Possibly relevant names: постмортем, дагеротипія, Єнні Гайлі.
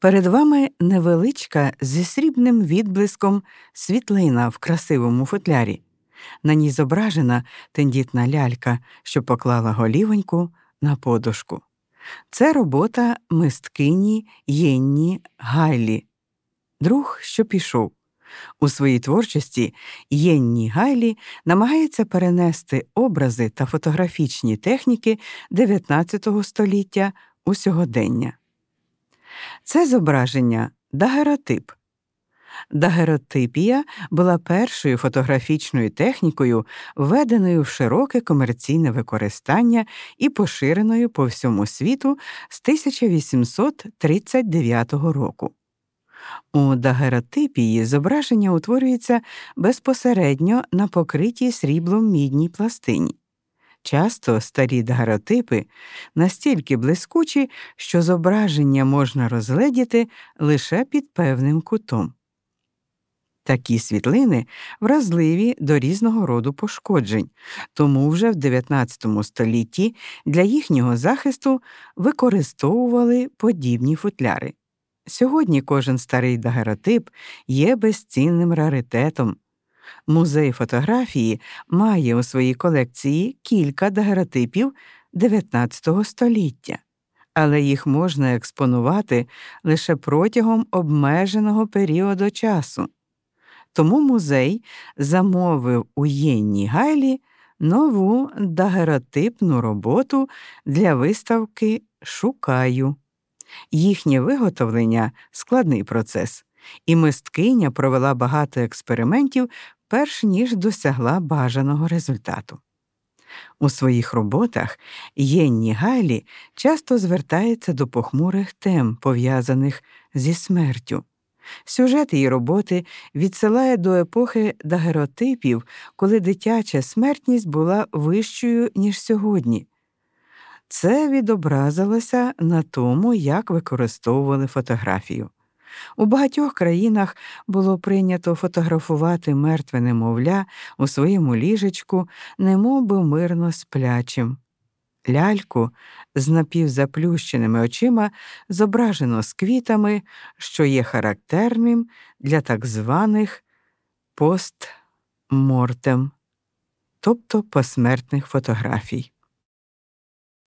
Перед вами невеличка зі срібним відблиском світлина в красивому футлярі. На ній зображена тендітна лялька, що поклала голівоньку на подушку. Це робота мисткині Єнні Гайлі. Друг, що пішов. У своїй творчості Єнні Гайлі намагається перенести образи та фотографічні техніки XIX століття у сьогодення. Це зображення дагеротип. Дагеротипія була першою фотографічною технікою, введеною в широке комерційне використання і поширеною по всьому світу з 1839 року. У дагеротипії зображення утворюється безпосередньо на покритій сріблом мідній пластині. Часто старі дагеротипи настільки блискучі, що зображення можна розгледіти лише під певним кутом. Такі світлини вразливі до різного роду пошкоджень, тому вже в XIX столітті для їхнього захисту використовували подібні футляри. Сьогодні кожен старий дагеротип є безцінним раритетом. Музей фотографії має у своїй колекції кілька дагеротипів XIX століття, але їх можна експонувати лише протягом обмеженого періоду часу. Тому музей замовив у Єнні Гайлі нову дагеротипну роботу для виставки «Шукаю». Їхнє виготовлення – складний процес, і мисткиня провела багато експериментів, перш ніж досягла бажаного результату. У своїх роботах Єнні Гайлі часто звертається до похмурих тем, пов'язаних зі смертю. Сюжет її роботи відсилає до епохи дагеротипів, коли дитяча смертність була вищою, ніж сьогодні. Це відобразилося на тому, як використовували фотографію. У багатьох країнах було прийнято фотографувати мертве немовля у своєму ліжечку, немовби мирно сплячим. Ляльку з напівзаплющеними очима зображено з квітами, що є характерним для так званих постмортем, тобто посмертних фотографій.